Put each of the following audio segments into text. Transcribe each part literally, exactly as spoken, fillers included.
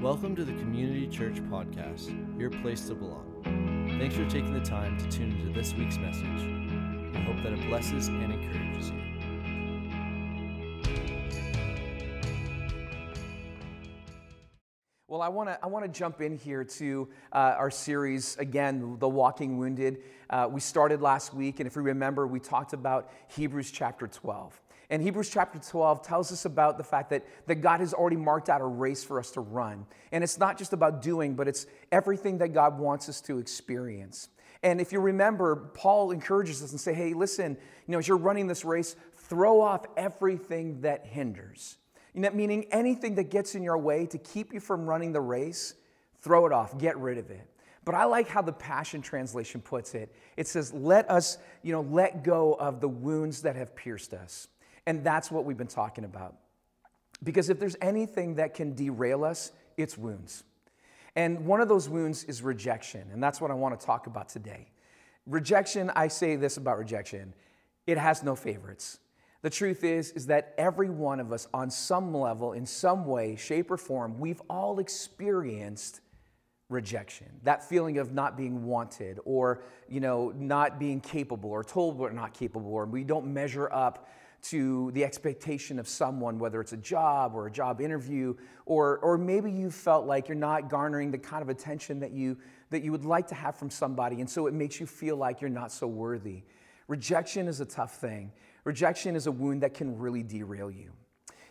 Welcome to the Community Church Podcast, your place to belong. Thanks for taking the time to tune into this week's message. We hope that it blesses and encourages you. Well, I want to I want to jump in here to uh, our series, again, The Walking Wounded. Uh, we started last week, and if you remember, we talked about Hebrews chapter twelve. And Hebrews chapter twelve tells us about the fact that, that God has already marked out a race for us to run. And it's not just about doing, but it's everything that God wants us to experience. And if you remember, Paul encourages us and say, hey, listen, you know, as you're running this race, throw off everything that hinders. Meaning anything that gets in your way to keep you from running the race, throw it off, get rid of it. But I like how the Passion Translation puts it. It says, let us, you know, let go of the wounds that have pierced us. And that's what we've been talking about. Because if there's anything that can derail us, it's wounds. And one of those wounds is rejection. And that's what I want to talk about today. Rejection, I say this about rejection, it has no favorites. The truth is, is that every one of us on some level, in some way, shape, or form, we've all experienced rejection. That feeling of not being wanted or, you know, not being capable or told we're not capable or we don't measure up to the expectation of someone, whether it's a job or a job interview, or or maybe you felt like you're not garnering the kind of attention that you that you would like to have from somebody, and so it makes you feel like you're not so worthy. Rejection is a tough thing. Rejection is a wound that can really derail you.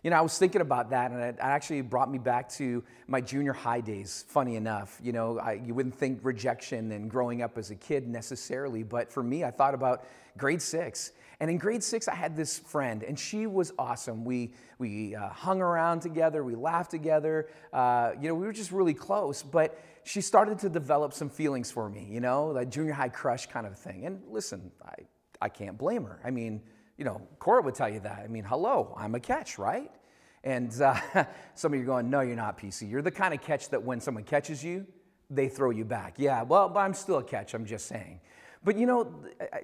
You know, I was thinking about that, and it actually brought me back to my junior high days, funny enough. You know, I, you wouldn't think rejection and growing up as a kid necessarily, but for me, I thought about grade six. And in grade six, I had this friend, and she was awesome. We we uh, hung around together. We laughed together. Uh, you know, we were just really close, but she started to develop some feelings for me, you know, that junior high crush kind of thing. And listen, I, I can't blame her. I mean, you know, Cora would tell you that. I mean, hello, I'm a catch, right? And uh, some of you are going, no, you're not, P C. You're the kind of catch that when someone catches you, they throw you back. Yeah, well, but I'm still a catch, I'm just saying. But, you know,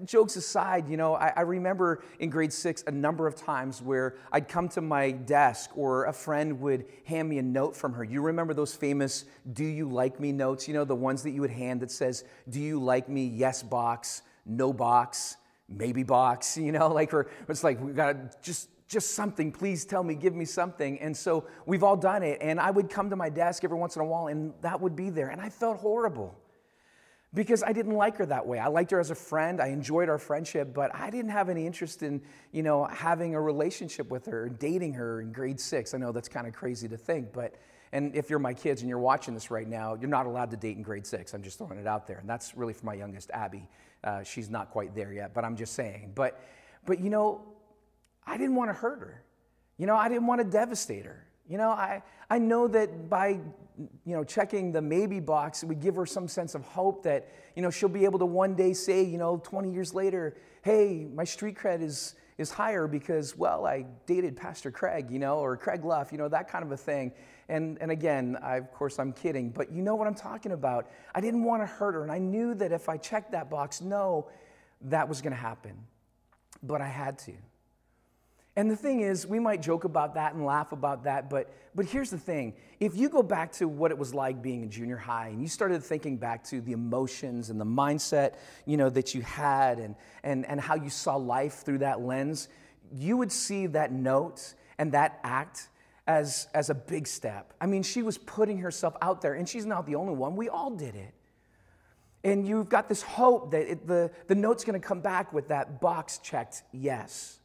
jokes aside, you know, I, I remember in grade six a number of times where I'd come to my desk or a friend would hand me a note from her. You remember those famous do you like me notes? You know, the ones that you would hand that says, do you like me? Yes, box. No box. Maybe box, you know, like, or it's like, we got to just, just something, please tell me, give me something. And so we've all done it. And I would come to my desk every once in a while and that would be there. And I felt horrible because I didn't like her that way. I liked her as a friend. I enjoyed our friendship, but I didn't have any interest in, you know, having a relationship with her, dating her in grade six. I know that's kind of crazy to think, but, and if you're my kids and you're watching this right now, you're not allowed to date in grade six. I'm just throwing it out there. And that's really for my youngest, Abby. Uh, she's not quite there yet, but I'm just saying. But, but you know, I didn't want to hurt her. You know, I didn't want to devastate her. You know, I, I know that by, you know, checking the maybe box, it would give her some sense of hope that, you know, she'll be able to one day say, you know, twenty years later, hey, my street cred is, is higher because, well, I dated Pastor Craig, you know, or Craig Luff, you know, that kind of a thing. And and again, I, of course, I'm kidding, but you know what I'm talking about. I didn't want to hurt her, and I knew that if I checked that box, no, that was going to happen. But I had to. And the thing is, we might joke about that and laugh about that, but but here's the thing. If you go back to what it was like being in junior high and you started thinking back to the emotions and the mindset, you know, that you had and and and how you saw life through that lens, you would see that note and that act as as a big step. I mean, she was putting herself out there, and she's not the only one. We all did it. And you've got this hope that it, the, the note's going to come back with that box checked yes.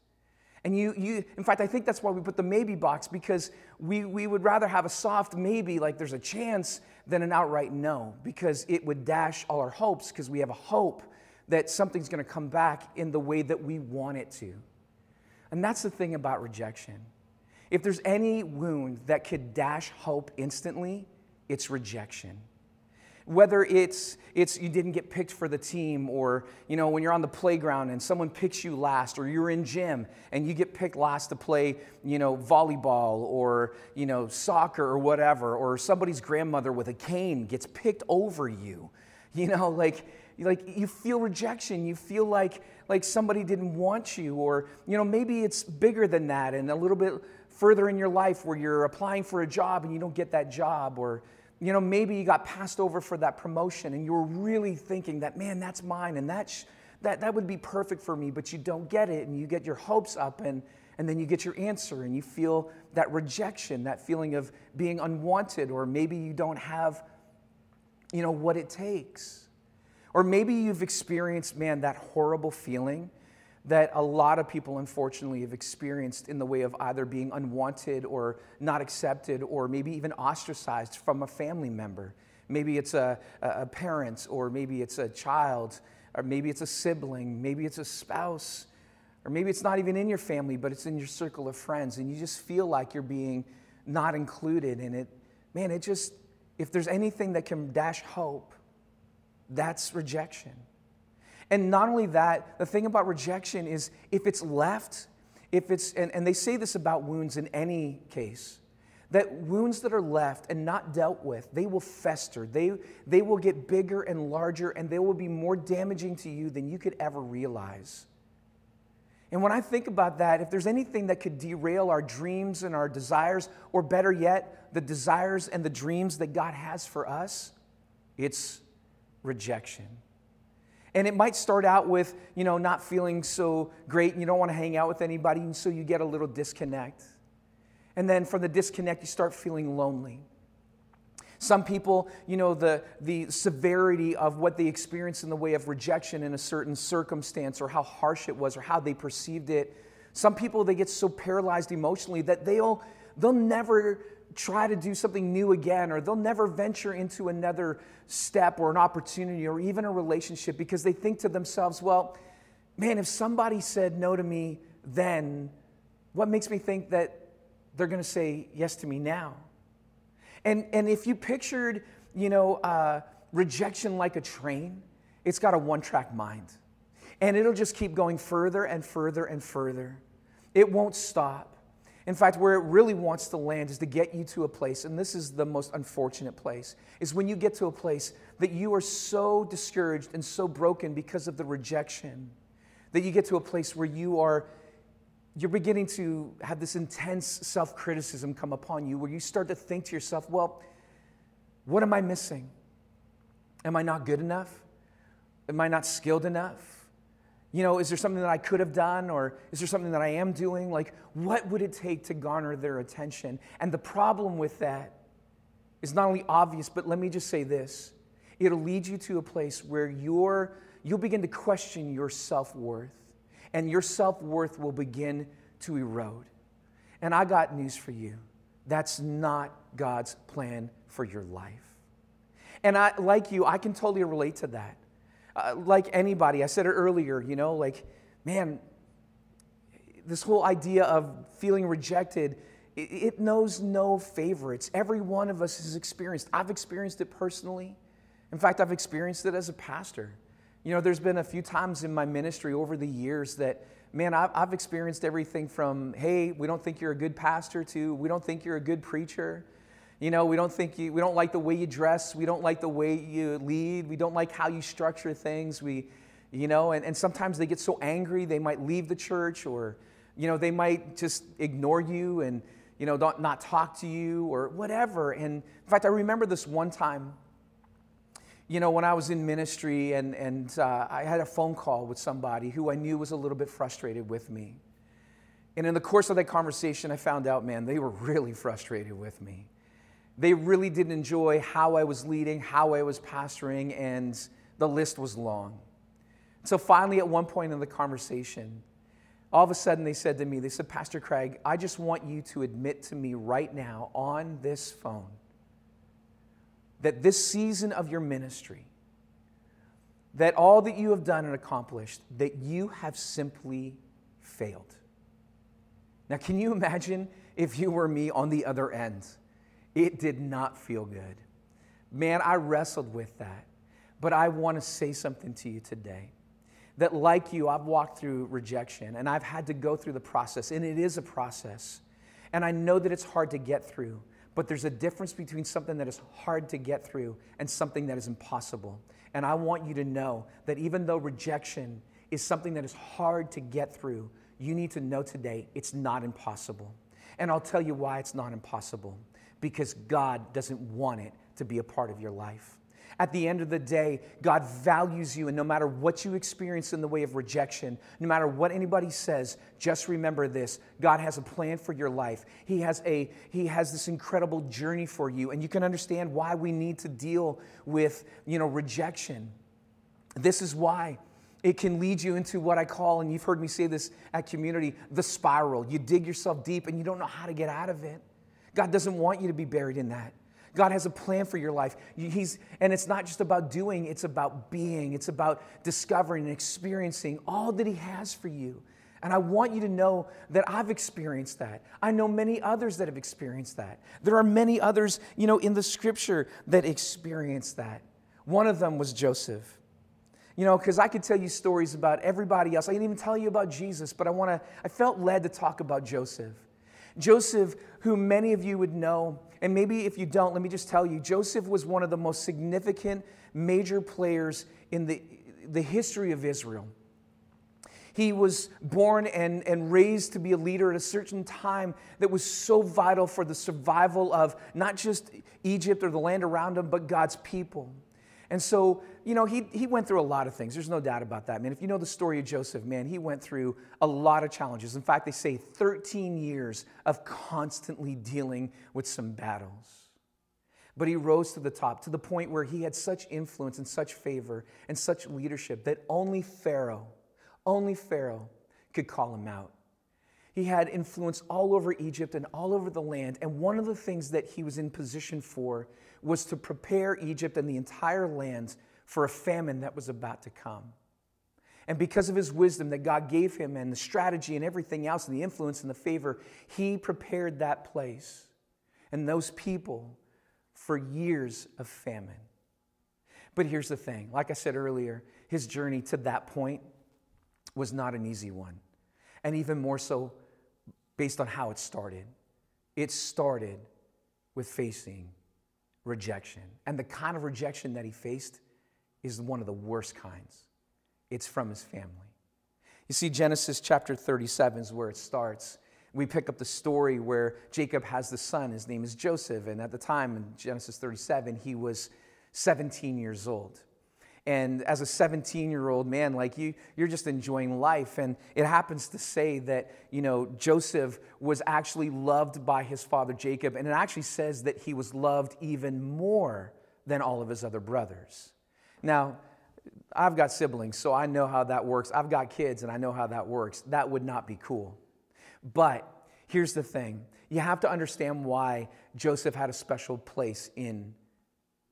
And you, you, in fact, I think that's why we put the maybe box, because we, we would rather have a soft maybe, like there's a chance, than an outright no, because it would dash all our hopes, because we have a hope that something's going to come back in the way that we want it to. And that's the thing about rejection. If there's any wound that could dash hope instantly, it's rejection. Whether it's it's you didn't get picked for the team, or you know when you're on the playground and someone picks you last, or you're in gym and you get picked last to play you know volleyball or you know soccer or whatever, or somebody's grandmother with a cane gets picked over you, you know like like you feel rejection, you feel like like somebody didn't want you, or you know maybe it's bigger than that and a little bit further in your life where you're applying for a job and you don't get that job, or you know, maybe you got passed over for that promotion and you were really thinking that, man, that's mine, and that, sh that, that would be perfect for me, but you don't get it, and you get your hopes up, and, and then you get your answer, and you feel that rejection, that feeling of being unwanted, or maybe you don't have, you know, what it takes. Or maybe you've experienced, man, that horrible feeling that a lot of people, unfortunately, have experienced in the way of either being unwanted or not accepted, or maybe even ostracized from a family member. Maybe it's a, a parent, or maybe it's a child, or maybe it's a sibling, maybe it's a spouse, or maybe it's not even in your family, but it's in your circle of friends, and you just feel like you're being not included in it. Man, it just, if there's anything that can dash hope, that's rejection. And not only that, the thing about rejection is if it's left, if it's, and, and they say this about wounds in any case, that wounds that are left and not dealt with, they will fester. They, they will get bigger and larger, and they will be more damaging to you than you could ever realize. And when I think about that, if there's anything that could derail our dreams and our desires, or better yet, the desires and the dreams that God has for us, it's rejection. And it might start out with, you know, not feeling so great, and you don't want to hang out with anybody, and so you get a little disconnect. And then from the disconnect, you start feeling lonely. Some people, you know, the, the severity of what they experience in the way of rejection in a certain circumstance, or how harsh it was, or how they perceived it. Some people, they get so paralyzed emotionally that they'll, they'll never try to do something new again, or they'll never venture into another step or an opportunity or even a relationship, because they think to themselves, well, man, if somebody said no to me then, what makes me think that they're going to say yes to me now? And, and if you pictured, you know, uh, rejection like a train, it's got a one-track mind. And it'll just keep going further and further and further. It won't stop. In fact, where it really wants to land is to get you to a place, and this is the most unfortunate place, is when you get to a place that you are so discouraged and so broken because of the rejection, that you get to a place where you are, you're beginning to have this intense self-criticism come upon you, where you start to think to yourself, well, what am I missing? Am I not good enough? Am I not skilled enough? You know, is there something that I could have done, or is there something that I am doing? Like, what would it take to garner their attention? And the problem with that is not only obvious, but let me just say this. It'll lead you to a place where you're, you'll begin to question your self-worth, and your self-worth will begin to erode. And I got news for you. That's not God's plan for your life. And I, like you, I can totally relate to that. Uh, like anybody, I said it earlier, you know, like, man, this whole idea of feeling rejected, it, it knows no favorites. Every one of us has experienced. I've experienced it personally. In fact, I've experienced it as a pastor. You know, there's been a few times in my ministry over the years that, man, I've, I've experienced everything from, hey, we don't think you're a good pastor, to we don't think you're a good preacher. You know, we don't think you, we don't like the way you dress. We don't like the way you lead. We don't like how you structure things. We, you know, and, and sometimes they get so angry, they might leave the church, or, you know, they might just ignore you and, you know, don't, not talk to you or whatever. And in fact, I remember this one time, you know, when I was in ministry, and, and uh, I had a phone call with somebody who I knew was a little bit frustrated with me. And in the course of that conversation, I found out, man, they were really frustrated with me. They really didn't enjoy how I was leading, how I was pastoring, and the list was long. So finally, at one point in the conversation, all of a sudden they said to me, they said, Pastor Craig, I just want you to admit to me right now on this phone that this season of your ministry, that all that you have done and accomplished, that you have simply failed. Now, can you imagine if you were me on the other end? It did not feel good. Man, I wrestled with that. But I want to say something to you today. That like you, I've walked through rejection, and I've had to go through the process, and it is a process. And I know that it's hard to get through, but there's a difference between something that is hard to get through and something that is impossible. And I want you to know that even though rejection is something that is hard to get through, you need to know today it's not impossible. And I'll tell you why it's not impossible. Because God doesn't want it to be a part of your life. At the end of the day, God values you, and no matter what you experience in the way of rejection, no matter what anybody says, just remember this. God has a plan for your life. He has a He has this incredible journey for you, and you can understand why we need to deal with, you know, rejection. This is why. It can lead you into what I call, and you've heard me say this at Community, the spiral. You dig yourself deep, and you don't know how to get out of it. God doesn't want you to be buried in that. God has a plan for your life. He's, and it's not just about doing, it's about being. It's about discovering and experiencing all that He has for you. And I want you to know that I've experienced that. I know many others that have experienced that. There are many others, you know, in the Scripture that experienced that. One of them was Joseph. You know, because I could tell you stories about everybody else. I can even tell you about Jesus, but I want to, I felt led to talk about Joseph. Joseph, who many of you would know, and maybe if you don't, let me just tell you, Joseph was one of the most significant major players in the, the history of Israel. He was born and, and raised to be a leader at a certain time that was so vital for the survival of not just Egypt or the land around him, but God's people. And so, you know, he, he went through a lot of things. There's no doubt about that, man. If you know the story of Joseph, man, he went through a lot of challenges. In fact, they say thirteen years of constantly dealing with some battles. But he rose to the top, to the point where he had such influence and such favor and such leadership that only Pharaoh, only Pharaoh could call him out. He had influence all over Egypt and all over the land. And one of the things that he was in position for was to prepare Egypt and the entire land for a famine that was about to come. And because of his wisdom that God gave him and the strategy and everything else and the influence and the favor, he prepared that place and those people for years of famine. But here's the thing. Like I said earlier, his journey to that point was not an easy one. And even more so based on how it started. It started with facing rejection. And the kind of rejection that he faced is one of the worst kinds. It's from his family. You see, Genesis chapter thirty-seven is where it starts. We pick up the story where Jacob has the son. His name is Joseph. And at the time, in Genesis thirty-seven, he was seventeen years old. And as a seventeen-year-old man, like you, you're just enjoying life. And it happens to say that, you know, Joseph was actually loved by his father Jacob. And it actually says that he was loved even more than all of his other brothers. Now, I've got siblings, so I know how that works. I've got kids, and I know how that works. That would not be cool. But here's the thing. You have to understand why Joseph had a special place in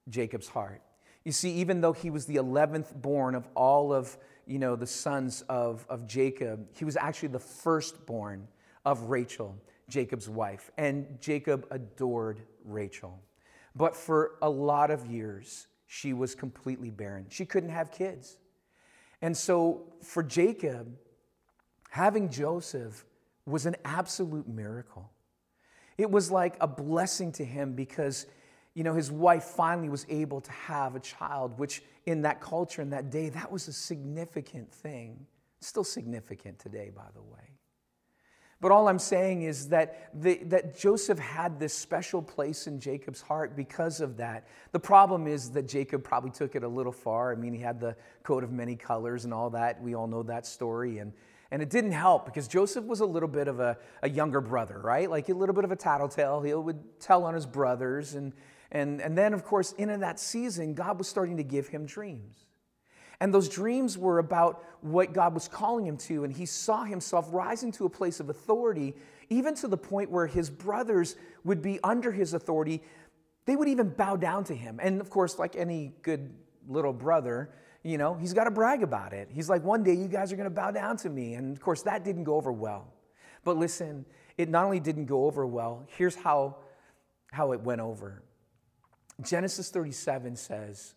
Jacob's heart. You see, even though he was the eleventh born of all of, you know, the sons of, of Jacob, he was actually the firstborn of Rachel, Jacob's wife. And Jacob adored Rachel. But for a lot of years, she was completely barren. She couldn't have kids. And so for Jacob, having Joseph was an absolute miracle. It was like a blessing to him because, you know, his wife finally was able to have a child, which in that culture, in that day, that was a significant thing. It's still significant today, by the way. But all I'm saying is that, the, that Joseph had this special place in Jacob's heart because of that. The problem is that Jacob probably took it a little far. I mean, he had the coat of many colors and all that. We all know that story. And And it didn't help because Joseph was a little bit of a, a younger brother, right? Like a little bit of a tattletale. He would tell on his brothers. And, and, and then, of course, in that season, God was starting to give him dreams. And those dreams were about what God was calling him to. And he saw himself rising to a place of authority, even to the point where his brothers would be under his authority. They would even bow down to him. And, of course, like any good little brother, you know, he's got to brag about it. He's like, one day you guys are going to bow down to me. And of course, that didn't go over well. But listen, it not only didn't go over well, here's how, how it went over. Genesis thirty-seven says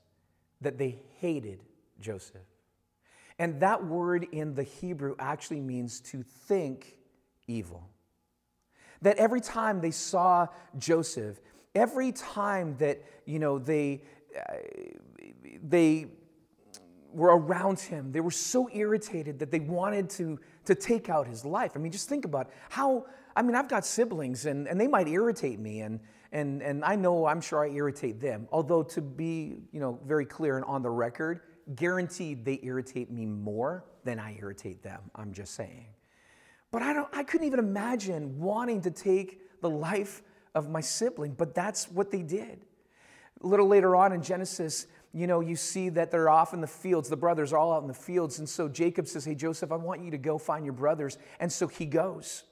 that they hated Joseph. And that word in the Hebrew actually means to think evil. That every time they saw Joseph, every time that, you know, they, uh, they, were around him. They were so irritated that they wanted to, to take out his life. I mean, just think about how, I mean, I've got siblings, and, and they might irritate me, and, and, and I know, I'm sure I irritate them. Although, to be, you know, very clear and on the record, guaranteed they irritate me more than I irritate them, I'm just saying. But I, don't, I couldn't even imagine wanting to take the life of my sibling, but that's what they did. A little later on in Genesis, you know, you see that they're off in the fields. The brothers are all out in the fields. And so Jacob says, hey, Joseph, I want you to go find your brothers. And so he goes.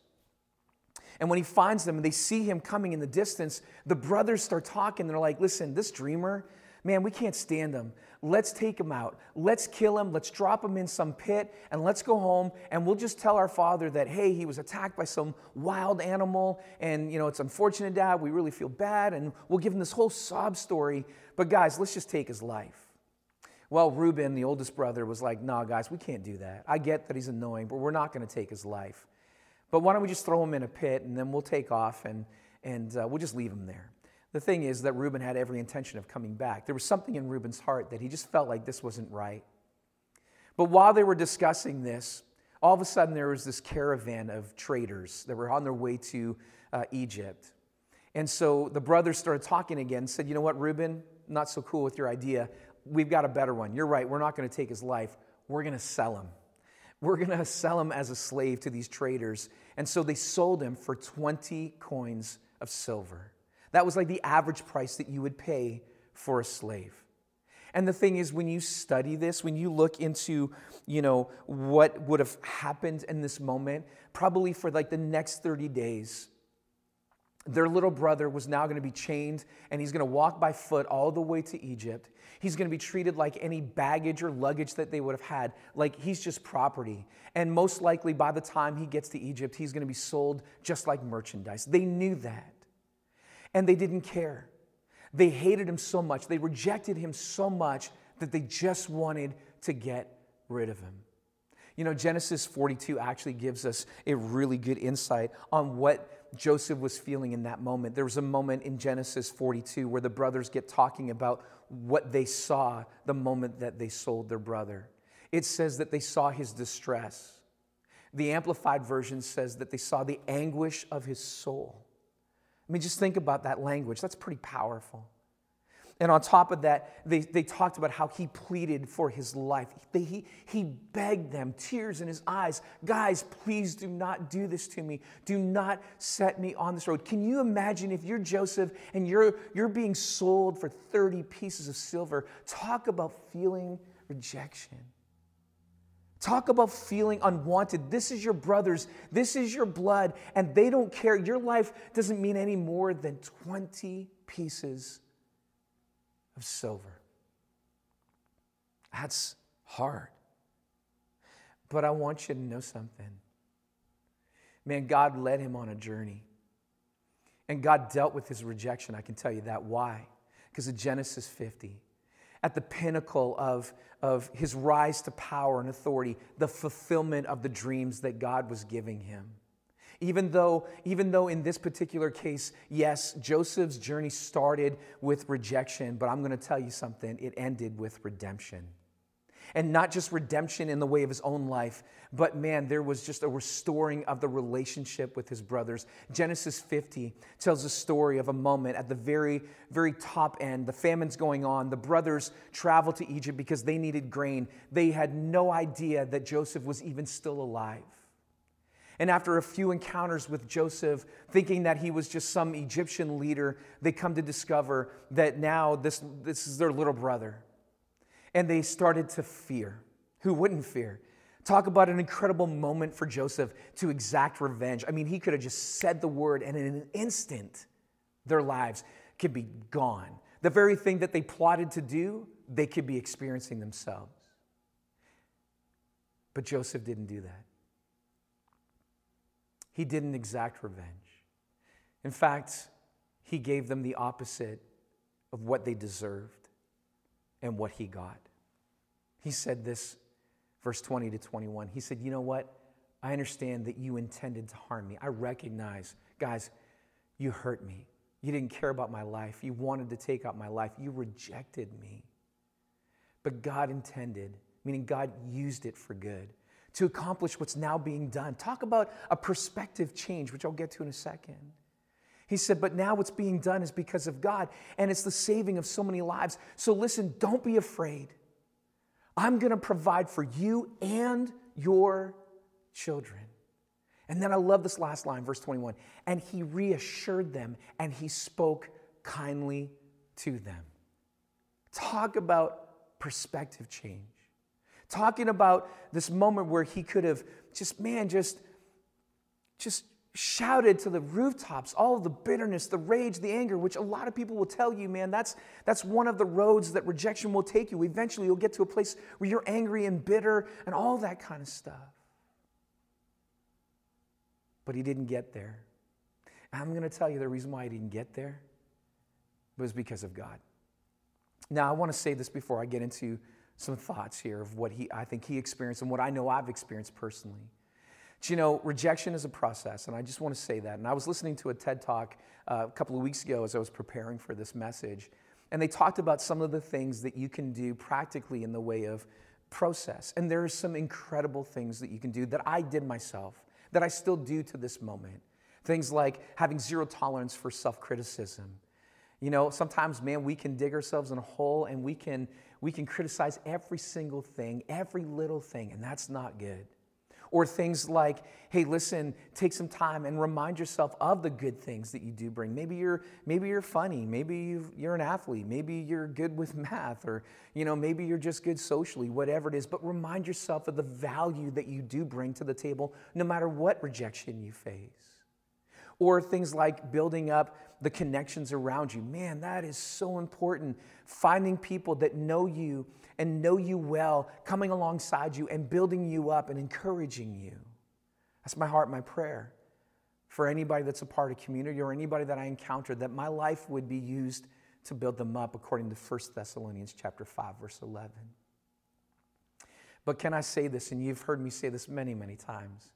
And when he finds them and they see him coming in the distance, the brothers start talking. They're like, listen, this dreamer, man, we can't stand him. Let's take him out. Let's kill him. Let's drop him in some pit, and let's go home, and we'll just tell our father that, hey, he was attacked by some wild animal, and, you know, it's unfortunate, Dad. We really feel bad, and we'll give him this whole sob story. But, guys, let's just take his life. Well, Reuben, the oldest brother, was like, nah, guys, we can't do that. I get that he's annoying, but we're not going to take his life. But why don't we just throw him in a pit, and then we'll take off, and, and uh, we'll just leave him there. The thing is that Reuben had every intention of coming back. There was something in Reuben's heart that he just felt like this wasn't right. But while they were discussing this, all of a sudden there was this caravan of traders that were on their way to uh, Egypt. And so the brothers started talking again and said, you know what, Reuben, not so cool with your idea. We've got a better one. You're right. We're not going to take his life. We're going to sell him. We're going to sell him as a slave to these traders. And so they sold him for twenty coins of silver. That was like the average price that you would pay for a slave. And the thing is, when you study this, when you look into, you know, what would have happened in this moment, probably for like the next thirty days, their little brother was now going to be chained, and he's going to walk by foot all the way to Egypt. He's going to be treated like any baggage or luggage that they would have had, like he's just property. And most likely by the time he gets to Egypt, he's going to be sold just like merchandise. They knew that. And they didn't care. They hated him so much. They rejected him so much that they just wanted to get rid of him. You know, Genesis forty-two actually gives us a really good insight on what Joseph was feeling in that moment. There was a moment in Genesis forty-two where the brothers get talking about what they saw the moment that they sold their brother. It says that they saw his distress. The Amplified Version says that they saw the anguish of his soul. I mean, just think about that language. That's pretty powerful. And on top of that, they, they talked about how he pleaded for his life. They, he, he begged them, tears in his eyes. Guys, please do not do this to me. Do not set me on this road. Can you imagine if you're Joseph and you're, you're being sold for thirty pieces of silver? Talk about feeling rejection. Talk about feeling unwanted. This is your brothers. This is your blood, and they don't care. Your life doesn't mean any more than twenty pieces of silver. That's hard. But I want you to know something. Man, God led him on a journey, and God dealt with his rejection. I can tell you that. Why? Because of Genesis fifty. At the pinnacle of, of his rise to power and authority, the fulfillment of the dreams that God was giving him. Even though, even though in this particular case, yes, Joseph's journey started with rejection, but I'm going to tell you something, it ended with redemption. And not just redemption in the way of his own life, but man, there was just a restoring of the relationship with his brothers. Genesis fifty tells a story of a moment at the very, very top end. The famine's going on. The brothers travel to Egypt because they needed grain. They had no idea that Joseph was even still alive. And after a few encounters with Joseph, thinking that he was just some Egyptian leader, they come to discover that now this, this is their little brother. And they started to fear. Who wouldn't fear? Talk about an incredible moment for Joseph to exact revenge. I mean, he could have just said the word, and in an instant, their lives could be gone. The very thing that they plotted to do, they could be experiencing themselves. But Joseph didn't do that. He didn't exact revenge. In fact, he gave them the opposite of what they deserved. And what he got. He said this, verse twenty to twenty-one. He said, you know what? I understand that you intended to harm me. I recognize, guys, you hurt me. You didn't care about my life. You wanted to take out my life. You rejected me. But God intended meaning God used it for good, to accomplish what's now being done. Talk about a perspective change, which I'll get to in a second. He said, but now what's being done is because of God, and it's the saving of so many lives. So listen, don't be afraid. I'm going to provide for you and your children. And then I love this last line, verse twenty-one. And he reassured them, and he spoke kindly to them. Talk about perspective change. Talking about this moment where he could have just, man, just, just shouted to the rooftops, all of the bitterness, the rage, the anger, which a lot of people will tell you, man, that's, that's one of the roads that rejection will take you. Eventually, you'll get to a place where you're angry and bitter and all that kind of stuff. But he didn't get there. And I'm going to tell you the reason why he didn't get there was because of God. Now, I want to say this before I get into some thoughts here of what he, I think he experienced and what I know I've experienced personally. But you know, rejection is a process, and I just want to say that. And I was listening to a TED Talk uh, a couple of weeks ago as I was preparing for this message, and they talked about some of the things that you can do practically in the way of process. And there are some incredible things that you can do that I did myself, that I still do to this moment. Things like having zero tolerance for self-criticism. You know, sometimes, man, we can dig ourselves in a hole, and we can We can criticize every single thing, every little thing, and that's not good. Or things like, hey, listen, take some time and remind yourself of the good things that you do bring. Maybe you're, maybe you're funny. Maybe you've, you're an athlete. Maybe you're good with math, or you know, maybe you're just good socially, whatever it is. But remind yourself of the value that you do bring to the table, no matter what rejection you face. Or things like building up the connections around you. Man, that is so important. Finding people that know you and know you well, coming alongside you and building you up and encouraging you. That's my heart, my prayer for anybody that's a part of community or anybody that I encounter, that my life would be used to build them up according to First Thessalonians chapter five, verse eleven. But can I say this, and you've heard me say this many, many times,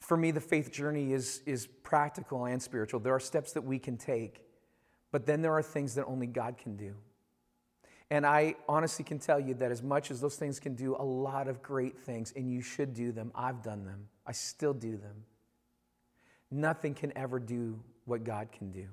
for me, the faith journey is, is practical and spiritual. There are steps that we can take, but then there are things that only God can do. And I honestly can tell you that as much as those things can do a lot of great things, and you should do them, I've done them, I still do them, nothing can ever do what God can do.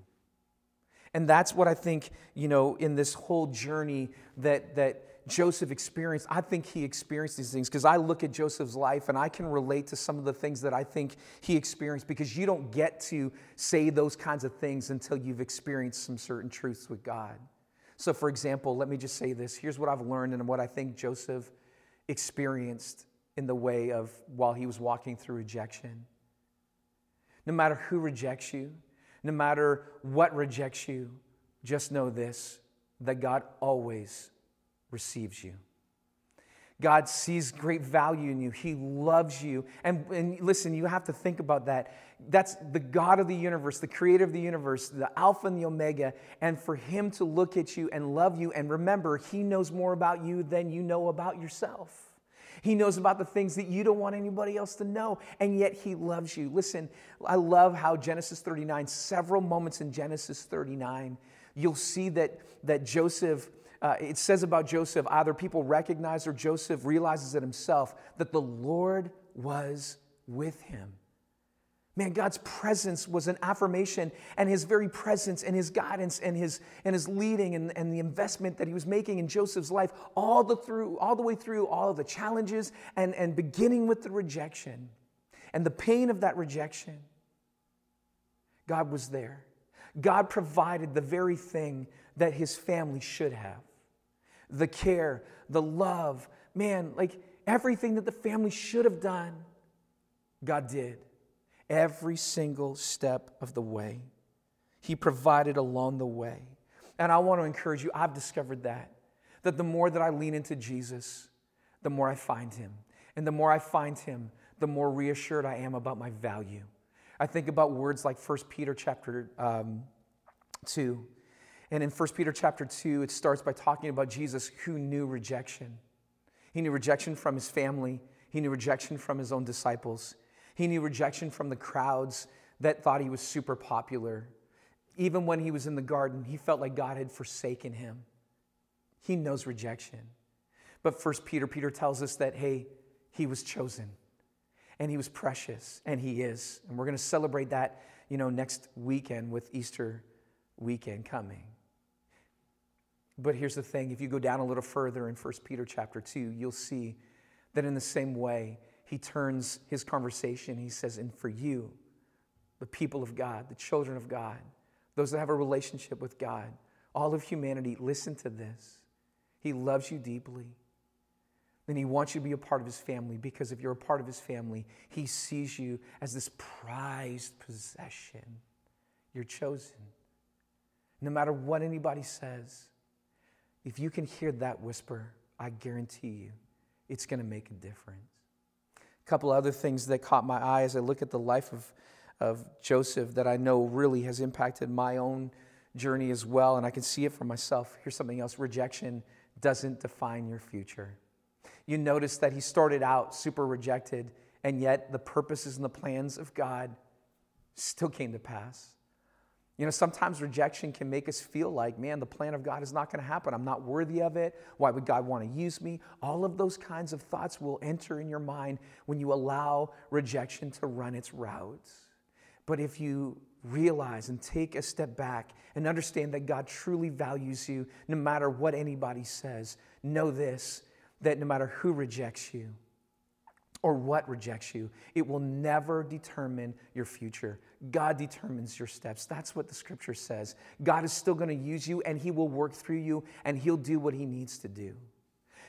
And that's what I think, you know, in this whole journey that, that Joseph experienced. I think he experienced these things because I look at Joseph's life and I can relate to some of the things that I think he experienced, because you don't get to say those kinds of things until you've experienced some certain truths with God. So for example, let me just say this. Here's what I've learned and what I think Joseph experienced in the way of while he was walking through rejection. No matter who rejects you, no matter what rejects you, just know this, that God always receives you. God sees great value in you. He loves you. And, and listen, you have to think about that. That's the God of the universe, the creator of the universe, the Alpha and the Omega. And for him to look at you and love you, and remember, he knows more about you than you know about yourself. He knows about the things that you don't want anybody else to know, and yet he loves you. Listen, I love how Genesis thirty-nine, several moments in Genesis thirty-nine, you'll see that, that Joseph, uh, it says about Joseph, either people recognize or Joseph realizes it himself, that the Lord was with him. Man, God's presence was an affirmation, and his very presence and his guidance and his, and his leading and, and the investment that he was making in Joseph's life all the, through, all the way through all of the challenges and, and beginning with the rejection and the pain of that rejection. God was there. God provided the very thing that his family should have. The care, the love, man, like everything that the family should have done, God did. Every single step of the way. He provided along the way. And I want to encourage you, I've discovered that, that the more that I lean into Jesus, the more I find him. And the more I find him, the more reassured I am about my value. I think about words like First Peter chapter two. And in First Peter chapter two, it starts by talking about Jesus who knew rejection. He knew rejection from his family. He knew rejection from his own disciples. He knew rejection from the crowds that thought he was super popular. Even when he was in the garden, he felt like God had forsaken him. He knows rejection. But First Peter, Peter tells us that, hey, he was chosen and he was precious, and he is. And we're going to celebrate that, you know, next weekend with Easter weekend coming. But here's the thing. If you go down a little further in First Peter chapter two, you'll see that in the same way, he turns his conversation. He says, and for you, the people of God, the children of God, those that have a relationship with God, all of humanity, listen to this. He loves you deeply. And he wants you to be a part of his family, because if you're a part of his family, he sees you as this prized possession. You're chosen. No matter what anybody says, if you can hear that whisper, I guarantee you, it's going to make a difference. A couple other things that caught my eye as I look at the life of, of Joseph that I know really has impacted my own journey as well, and I can see it for myself. Here's something else. Rejection doesn't define your future. You notice that he started out super rejected, and yet the purposes and the plans of God still came to pass. You know, sometimes rejection can make us feel like, man, the plan of God is not going to happen. I'm not worthy of it. Why would God want to use me? All of those kinds of thoughts will enter in your mind when you allow rejection to run its route. But if you realize and take a step back and understand that God truly values you, no matter what anybody says, know this, that no matter who rejects you or what rejects you, it will never determine your future. God determines your steps. That's what the scripture says. God is still going to use you, and he will work through you, and he'll do what he needs to do.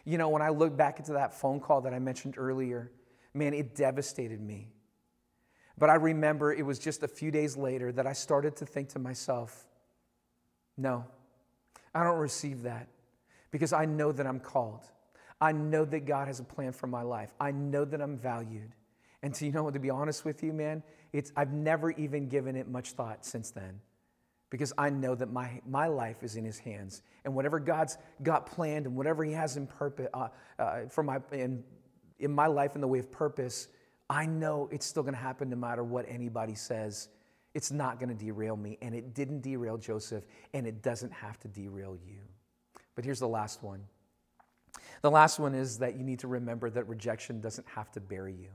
You know, when I look back into that phone call that I mentioned earlier, man, it devastated me. But I remember it was just a few days later that I started to think to myself, no, I don't receive that, because I know that I'm called. I know that God has a plan for my life. I know that I'm valued. And to, you know, to be honest with you, man, it's, I've never even given it much thought since then, because I know that my, my life is in his hands. And whatever God's got planned and whatever he has in, purpose, uh, uh, for my, in, in my life in the way of purpose, I know it's still going to happen no matter what anybody says. It's not going to derail me. And it didn't derail Joseph, and it doesn't have to derail you. But here's the last one. The last one is that you need to remember that rejection doesn't have to bury you.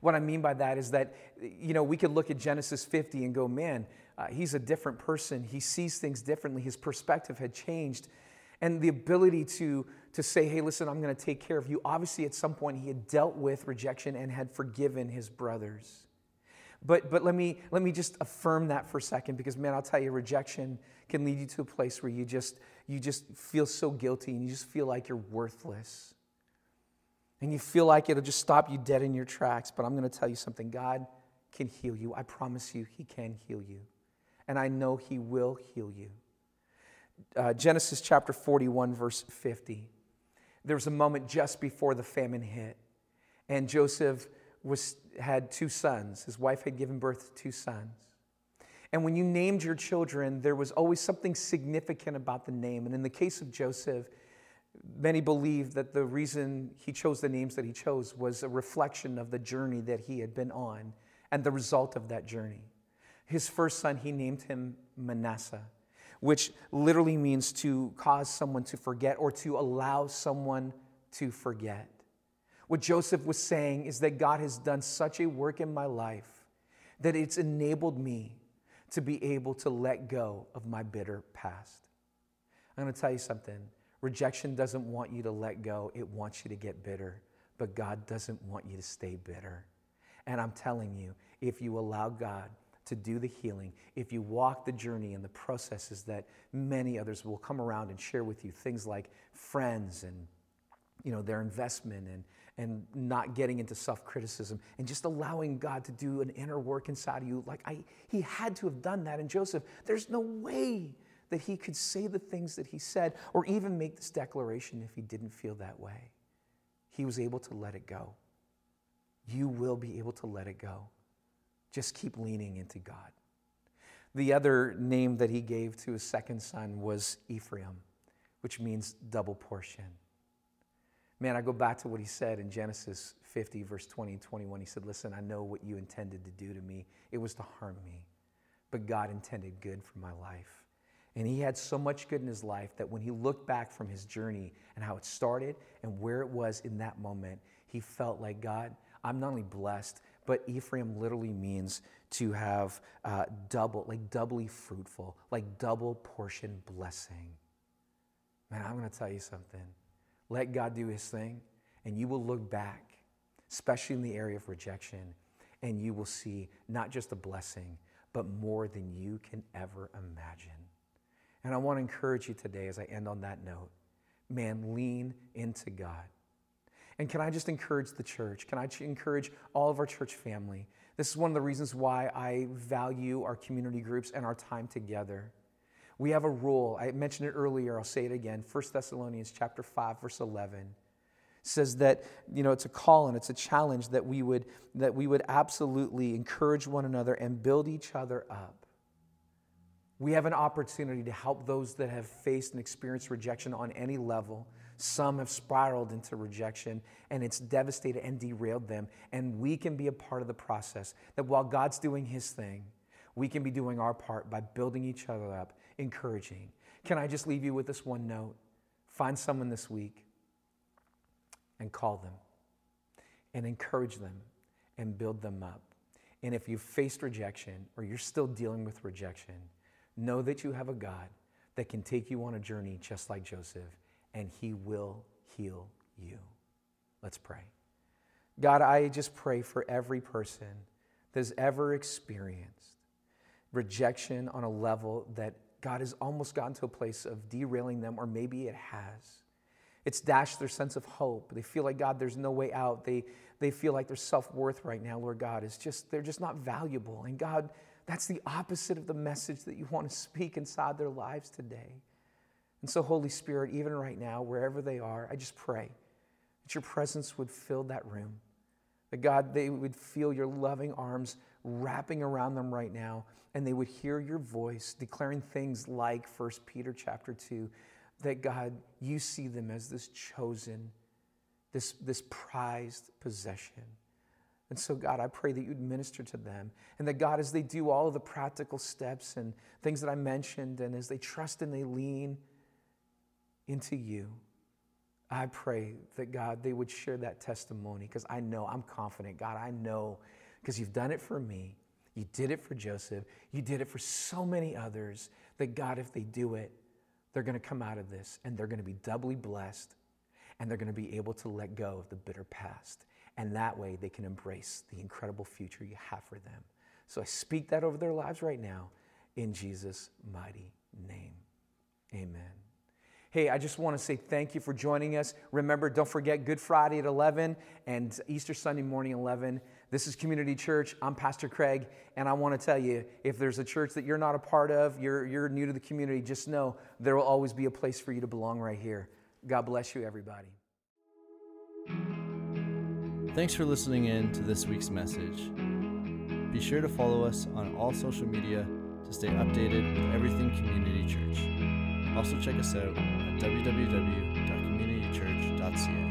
What I mean by that is that, you know, we could look at Genesis fifty and go, man, uh, he's a different person. He sees things differently. His perspective had changed. And the ability to, to say, hey, listen, I'm going to take care of you. Obviously, at some point, he had dealt with rejection and had forgiven his brothers. But, but let me, let me just affirm that for a second, because, man, I'll tell you, rejection can lead you to a place where you just, you just feel so guilty, and you just feel like you're worthless. And you feel like it'll just stop you dead in your tracks. But I'm going to tell you something. God can heal you. I promise you, he can heal you. And I know he will heal you. Uh, Genesis chapter forty-one, verse fifty. There was a moment just before the famine hit, and Joseph was... had two sons. His wife had given birth to two sons. And when you named your children, there was always something significant about the name. And in the case of Joseph, many believe that the reason he chose the names that he chose was a reflection of the journey that he had been on and the result of that journey. His first son, he named him Manasseh, which literally means to cause someone to forget, or to allow someone to forget. What Joseph was saying is that God has done such a work in my life that it's enabled me to be able to let go of my bitter past. I'm going to tell you something. Rejection doesn't want you to let go. It wants you to get bitter. But God doesn't want you to stay bitter. And I'm telling you, if you allow God to do the healing, if you walk the journey and the processes that many others will come around and share with you, things like friends and, you know, their investment and and not getting into self-criticism, and just allowing God to do an inner work inside of you. Like I, he had to have done that in Joseph. There's no way that he could say the things that he said or even make this declaration if he didn't feel that way. He was able to let it go. You will be able to let it go. Just keep leaning into God. The other name that he gave to his second son was Ephraim, which means double portion. Man, I go back to what he said in Genesis fifty, verse twenty and twenty-one. He said, listen, I know what you intended to do to me. It was to harm me, but God intended good for my life. And he had so much good in his life that when he looked back from his journey and how it started and where it was in that moment, he felt like, God, I'm not only blessed, but Ephraim literally means to have uh, double, like doubly fruitful, like double portion blessing. Man, I'm going to tell you something. Let God do his thing, and you will look back, especially in the area of rejection, and you will see not just a blessing, but more than you can ever imagine. And I want to encourage you today as I end on that note. Man, lean into God. And can I just encourage the church? Can I encourage all of our church family? This is one of the reasons why I value our community groups and our time together. We have a rule. I mentioned it earlier. I'll say it again. First Thessalonians chapter five, verse eleven says that, you know, it's a call and it's a challenge that we would, that we would absolutely encourage one another and build each other up. We have an opportunity to help those that have faced and experienced rejection on any level. Some have spiraled into rejection, and it's devastated and derailed them. And we can be a part of the process, that while God's doing his thing, we can be doing our part by building each other up, encouraging. Can I just leave you with this one note? Find someone this week and call them and encourage them and build them up. And if you've faced rejection or you're still dealing with rejection, know that you have a God that can take you on a journey just like Joseph, and he will heal you. Let's pray. God, I just pray for every person that has ever experienced rejection on a level that God has almost gotten to a place of derailing them, or maybe it has. It's dashed their sense of hope. They feel like, God, there's no way out. They, they feel like their self-worth right now, Lord God, is just, they're just not valuable. And God, that's the opposite of the message that you want to speak inside their lives today. And so, Holy Spirit, even right now, wherever they are, I just pray that your presence would fill that room. That, God, they would feel your loving arms wrapping around them right now, and they would hear your voice declaring things like First Peter chapter two, that, God, you see them as this chosen, this, this prized possession. And so, God, I pray that you'd minister to them, and that, God, as they do all of the practical steps and things that I mentioned, and as they trust and they lean into you, I pray that, God, they would share that testimony, because I know, I'm confident, God, I know, because you've done it for me, you did it for Joseph, you did it for so many others, that, God, if they do it, they're going to come out of this, and they're going to be doubly blessed, and they're going to be able to let go of the bitter past. And that way they can embrace the incredible future you have for them. So I speak that over their lives right now in Jesus' mighty name. Amen. Hey, I just want to say thank you for joining us. Remember, don't forget Good Friday at eleven and Easter Sunday morning at eleven. This is Community Church. I'm Pastor Craig, and I want to tell you, if there's a church that you're not a part of, you're, you're new to the community, just know there will always be a place for you to belong right here. God bless you, everybody. Thanks for listening in to this week's message. Be sure to follow us on all social media to stay updated with everything Community Church. Also check us out at w w w dot community church dot c a.